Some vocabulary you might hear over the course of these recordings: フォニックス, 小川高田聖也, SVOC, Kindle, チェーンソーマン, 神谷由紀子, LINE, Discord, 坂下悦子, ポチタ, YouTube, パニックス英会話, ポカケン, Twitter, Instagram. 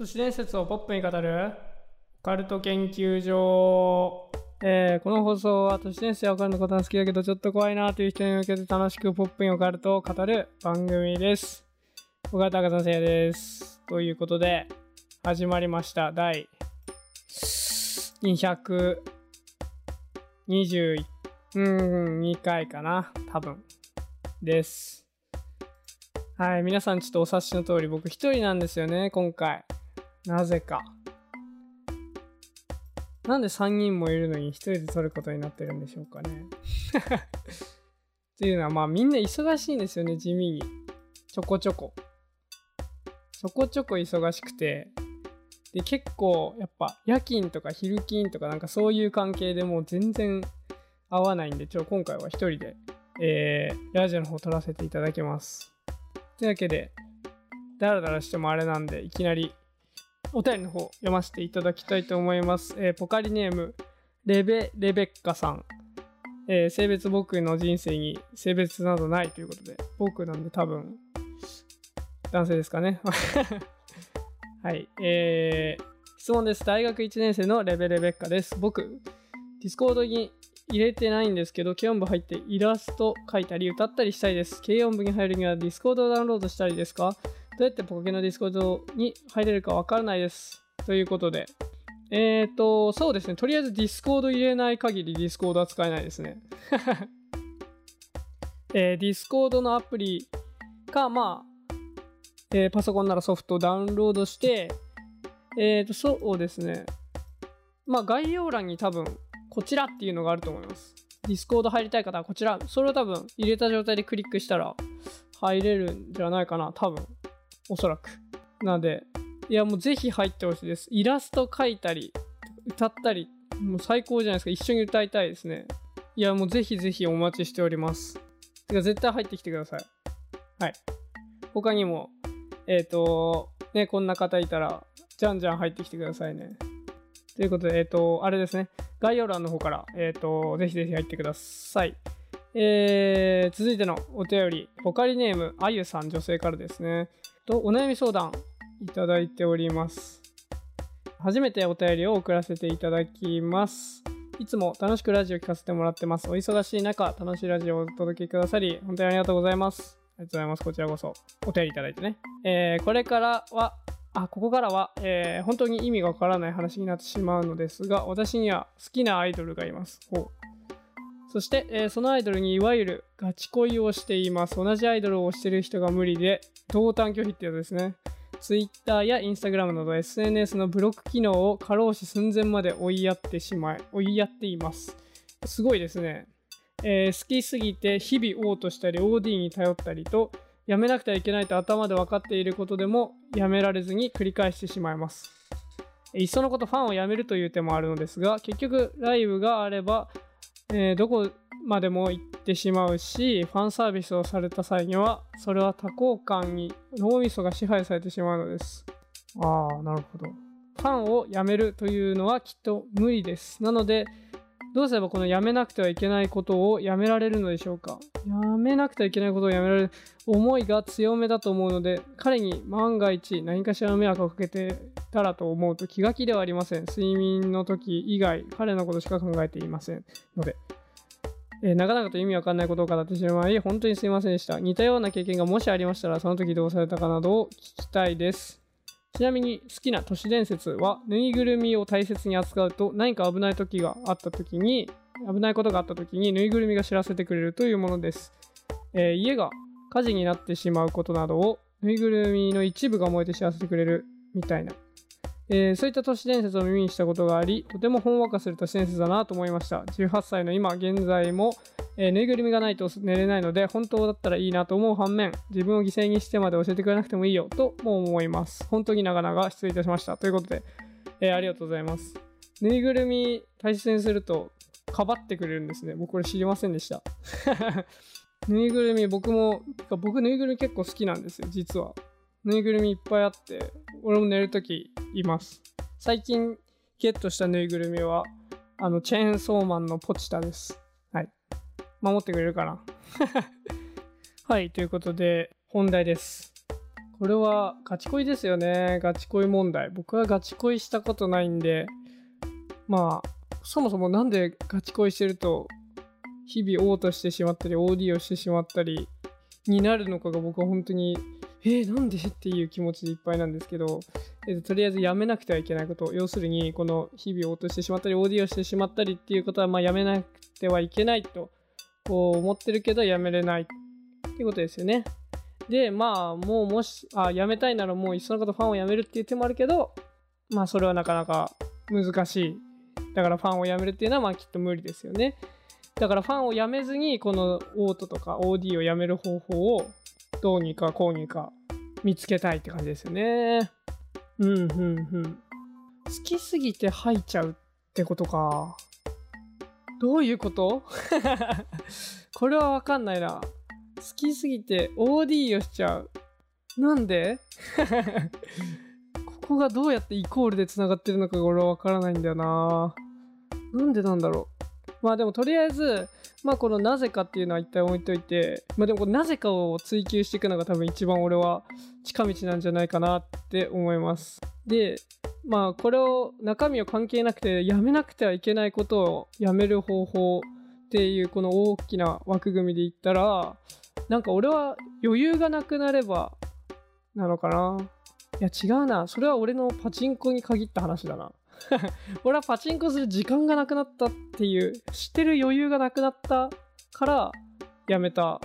都市伝説をポップに語るオカルト研究所、この放送は都市伝説やオカルトのことが好きだけどちょっと怖いなという人に向けて楽しくポップにオカルトを語る番組です。小川高田聖也です。ということで始まりました。第222回かな多分です。はい、皆さんちょっとお察しの通り僕一人なんですよね今回。なぜか。なんで3人もいるのに1人で撮ることになってるんでしょうかね。っていうのはまあみんな忙しいんですよね、地味に。ちょこちょこ忙しくて。で、結構やっぱ夜勤とか昼勤とかなんかそういう関係でもう全然合わないんで、今回は1人で、ラジオの方撮らせていただきます。というわけで、ダラダラしてもあれなんで、いきなりお便りの方読ませていただきたいと思います。ポカリネームレベッカさん、性別僕の人生に性別などないということで、僕なんで多分男性ですかね。はい、質問です。大学1年生のレベッカです。僕ディスコードに入れてないんですけど軽音部入ってイラスト描いたり歌ったりしたいです。軽音部に入るにはディスコードをダウンロードしたりですか？どうやってポカケのディスコードに入れるかわからないです。ということで。そうですね。とりあえずディスコード入れない限りディスコードは使えないですね。ディスコードのアプリか、パソコンならソフトをダウンロードして、そうですね。概要欄に多分、こちらっていうのがあると思います。ディスコード入りたい方はこちら。それを多分入れた状態でクリックしたら入れるんじゃないかな。多分。おそらく。なので、いやもうぜひ入ってほしいです。イラスト描いたり、歌ったり、もう最高じゃないですか。一緒に歌いたいですね。いやもうぜひぜひお待ちしております。てか絶対入ってきてください。はい。他にも、こんな方いたら、じゃんじゃん入ってきてくださいね。ということで、あれですね。概要欄の方から、ぜひぜひ入ってください。続いてのお便り、ポカリネーム、あゆさん、女性からですね。お悩み相談いただいております。初めてお便りを送らせていただきます。いつも楽しくラジオ聞かせてもらってます。お忙しい中楽しいラジオをお届けくださり本当にありがとうございます。ありがとうございます。こちらこそお便りいただいてね、ここからは、本当に意味がわからない話になってしまうのですが、私には好きなアイドルがいます。そして、そのアイドルにいわゆるガチ恋をしています。同じアイドルを推している人が無理で、同担拒否ってやつですね。Twitter や Instagram など SNS のブロック機能を過労死寸前まで追いやっています。すごいですね。好きすぎて日々 O としたり OD に頼ったりと、やめなくてはいけないと頭で分かっていることでもやめられずに繰り返してしまいます。いっそのことファンをやめるという手もあるのですが、結局ライブがあれば、どこまでも行ってしまうし、ファンサービスをされた際にはそれは多幸感に脳みそが支配されてしまうのです。ああ、なるほど。ファンをやめるというのはきっと無理です。なのでどうすればこのやめなくてはいけないことをやめられるのでしょうか？やめなくてはいけないことをやめられる思いが強めだと思うので、彼に万が一何かしらの迷惑をかけてたらと思うと気が気ではありません。睡眠の時以外彼のことしか考えていませんので、長々と意味わかんないことを語ってしまい本当にすいませんでした。似たような経験がもしありましたらその時どうされたかなどを聞きたいです。ちなみに好きな都市伝説は、ぬいぐるみを大切に扱うと何か危ないことがあった時にぬいぐるみが知らせてくれるというものです。家が火事になってしまうことなどをぬいぐるみの一部が燃えて知らせてくれるみたいな、そういった都市伝説を耳にしたことがあり、とてもほんわかする都市伝説だなと思いました。18歳の今現在も、ぬいぐるみがないと寝れないので本当だったらいいなと思う反面、自分を犠牲にしてまで教えてくれなくてもいいよとも思います。本当に長々失礼いたしました。ということで、ありがとうございます。ぬいぐるみ大切にするとかばってくれるんですね。僕これ知りませんでした。ぬいぐるみ、僕ぬいぐるみ結構好きなんですよ実は。ぬいぐるみいっぱいあって俺も寝るときいます。最近ゲットしたぬいぐるみはチェーンソーマンのポチタです。はい、守ってくれるかな。はい、ということで本題です。これはガチ恋ですよね。ガチ恋問題。僕はガチ恋したことないんで、まあそもそもなんでガチ恋してると日々嘔吐してしまったり OD をしてしまったりになるのかが僕は本当になんでっていう気持ちでいっぱいなんですけど、とりあえずやめなくてはいけないこと、要するにこの日々嘔吐してしまったり OD をしてしまったりっていうことはまあやめなくてはいけないとこう思ってるけどやめれないっていうことですよね。でまあもうもしやめたいならもういっそのことファンをやめるっていう手もあるけど、まあそれはなかなか難しい。だからファンをやめるっていうのはまあきっと無理ですよね。だからファンをやめずにこのオートとか OD をやめる方法をどうにかこうにか見つけたいって感じですよね。好きすぎて吐いちゃうってことか。どういうことこれは分かんないな。好きすぎて OD をしちゃう。なんでここがどうやってイコールでつながってるのかが俺は分からないんだよな。なんでなんだろう。まあでもとりあえず、まあこのなぜかっていうのは一旦置いといて、まあでもこのなぜかを追求していくのが多分一番俺は近道なんじゃないかなって思います。で、まあこれを中身を関係なくてやめなくてはいけないことをやめる方法っていうこの大きな枠組みで言ったら、なんか俺は余裕がなくなればなのかな。いや違うな。それは俺のパチンコに限った話だな。俺はパチンコする時間がなくなったっていう、知ってる余裕がなくなったからやめたっ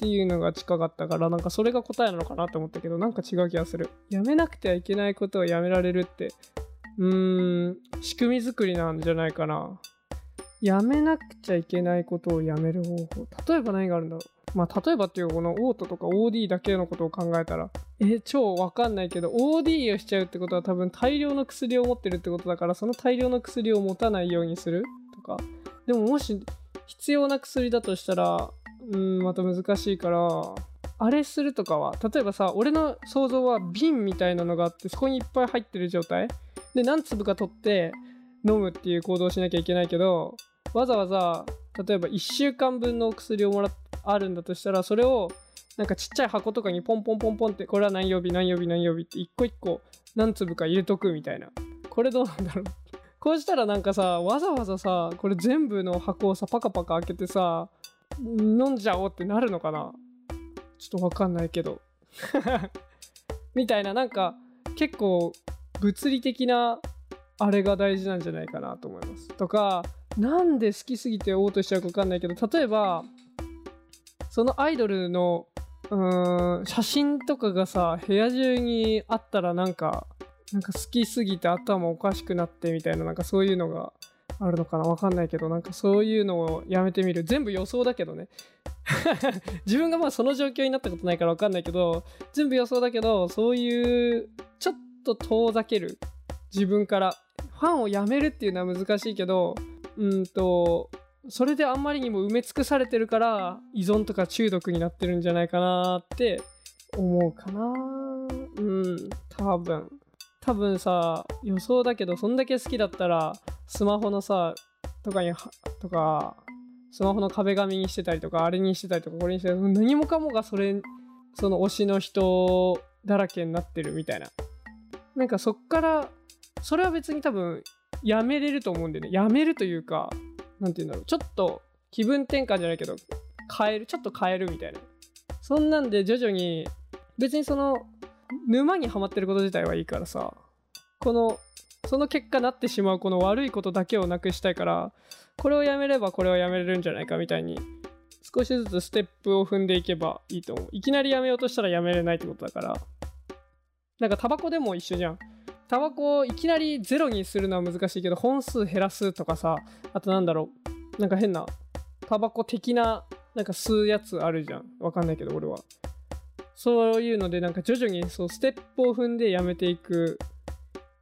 ていうのが近かったから、なんかそれが答えなのかなと思ったけど、なんか違う気がする。やめなくてはいけないことをやめられるって、仕組み作りなんじゃないかな。やめなくちゃいけないことをやめる方法。例えば何があるんだろう。まあ例えばっていうこのオートとか OD だけのことを考えたら、超わかんないけど OD をしちゃうってことは多分大量の薬を持ってるってことだから、その大量の薬を持たないようにするとか。でももし必要な薬だとしたらまた難しいから、あれするとかは、例えばさ、俺の想像は瓶みたいなのがあって、そこにいっぱい入ってる状態で何粒か取って飲むっていう行動をしなきゃいけないけど、わざわざ例えば1週間分のお薬をあるんだとしたら、それをなんかちっちゃい箱とかにポンポンポンポンって、これは何曜日何曜日何曜日って一個一個何粒か入れとくみたいな。これどうなんだろう。こうしたらなんかさ、わざわざさ、これ全部の箱をさパカパカ開けてさ飲んじゃおうってなるのかな。ちょっとわかんないけどみたいな。なんか結構物理的なあれが大事なんじゃないかなと思います。とか、なんで好きすぎて嘔吐しちゃうか分かんないけど、例えばそのアイドルの写真とかがさ部屋中にあったら、なんか好きすぎて頭おかしくなってみたいな、なんかそういうのがあるのかな。分かんないけど、なんかそういうのをやめてみる。全部予想だけどね自分がまあその状況になったことないから分かんないけど、全部予想だけど、そういうちょっと遠ざける自分からファンをやめるっていうのは難しいけど、それであんまりにも埋め尽くされてるから依存とか中毒になってるんじゃないかなって思うかな。多分さ、予想だけど、そんだけ好きだったらスマホのさとかスマホの壁紙にしてたりとか、あれにしてたりとか、これにしてたりとか、何もかもがその推しの人だらけになってるみたいな。なんかそっからそれは別に多分やめれると思うんだよね。やめるというか、なんて言うんだろう、ちょっと気分転換じゃないけどちょっと変えるみたいな。そんなんで徐々に、別にその沼にはまってること自体はいいからさ、その結果なってしまうこの悪いことだけをなくしたいから、これをやめればこれをやめれるんじゃないかみたいに、少しずつステップを踏んでいけばいいと思う。いきなりやめようとしたらやめれないってことだから。なんかタバコでも一緒じゃん。タバコをいきなりゼロにするのは難しいけど、本数減らすとかさ、あとなんだろう、なんか変なタバコ的な、なんか吸うやつあるじゃん。わかんないけど俺はそういうので、なんか徐々にそうステップを踏んでやめていく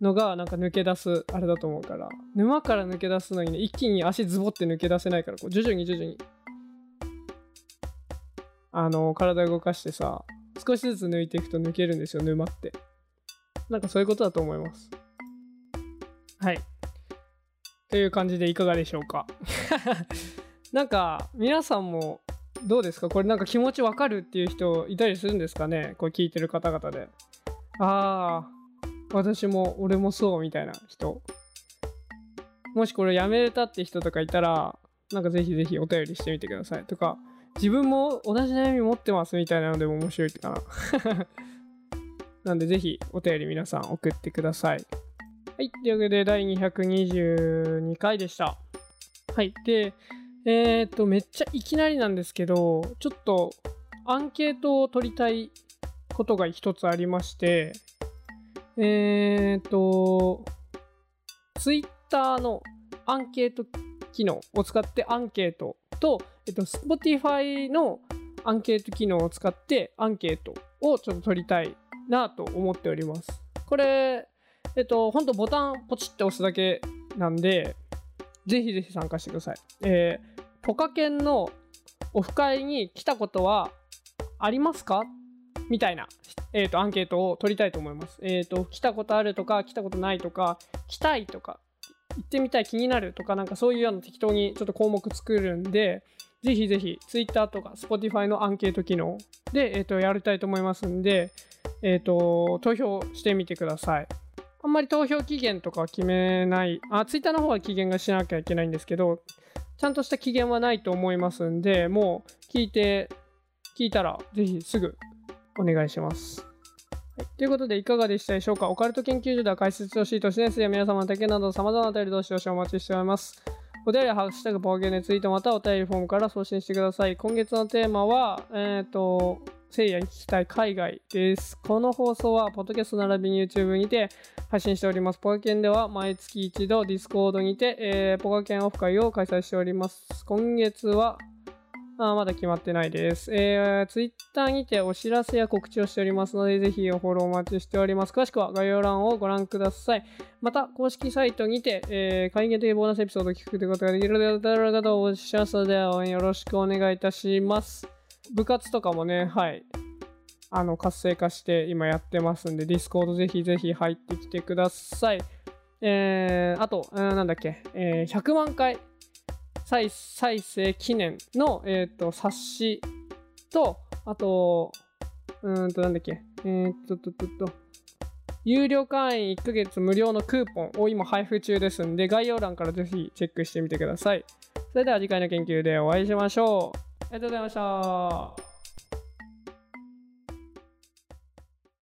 のが、なんか抜け出すあれだと思うから、沼から抜け出すのにね、一気に足ズボって抜け出せないから、こう徐々に徐々に体を動かしてさ、少しずつ抜いていくと抜けるんですよ、沼って。なんかそういうことだと思います。はい。という感じでいかがでしょうかなんか皆さんもどうですかこれ、なんか気持ちわかるっていう人いたりするんですかね、これ聞いてる方々で。ああ、私も俺もそうみたいな人、もしこれやめれたって人とかいたら、なんかぜひぜひお便りしてみてくださいとか、自分も同じ悩み持ってますみたいなのでも面白いかななんでぜひお便り皆さん送ってください。はい、というわけで第222回でした。はい、でめっちゃいきなりなんですけど、ちょっとアンケートを取りたいことが一つありまして、Twitter のアンケート機能を使ってアンケートと、Spotify のアンケート機能を使ってアンケートをちょっと取りたいなと思っております。これほんとボタンポチって押すだけなんで、ぜひぜひ参加してください。ポカケンのオフ会に来たことはありますかみたいな、アンケートを取りたいと思います。来たことあるとか、来たことないとか、来たいとか、行ってみたい、気になるとか、なんかそういう適当にちょっと項目作るんで、ぜひぜひ Twitter とか Spotify のアンケート機能で、やりたいと思いますんで、投票してみてください。あんまり投票期限とかは決めない。Twitter の方は期限がしなきゃいけないんですけど、ちゃんとした期限はないと思いますんで、もう聞いたらぜひすぐお願いします。はい、ということでいかがでしたでしょうか。オカルト研究所では解説してほしい都市伝説や皆様の体験など様々なお便りどうしどうしお待ちしております。お便りはハッシュタグポカケンでツイートまたお便りフォームから送信してください。今月のテーマは、聖夜に聞きたい海外です。この放送はポッドキャスト並びに YouTube にて配信しております。ポカケンでは毎月一度 Discord にて、ポカケンオフ会を開催しております。今月はまだ決まってないです。Twitter にてお知らせや告知をしておりますので、ぜひフォローお待ちしております。詳しくは概要欄をご覧ください。また公式サイトにて、会員というボーナスエピソードを聞くことができるので、お便りなどをお知らせで応援よろしくお願いいたします。部活とかもね、はい、活性化して今やってますんで、ディスコードぜひぜひ入ってきてください。あと、100万回再生記念の、冊子と、あと、有料会員1ヶ月無料のクーポンを今配布中ですんで、概要欄からぜひチェックしてみてください。それでは次回の研究でお会いしましょう。ありがとうございました。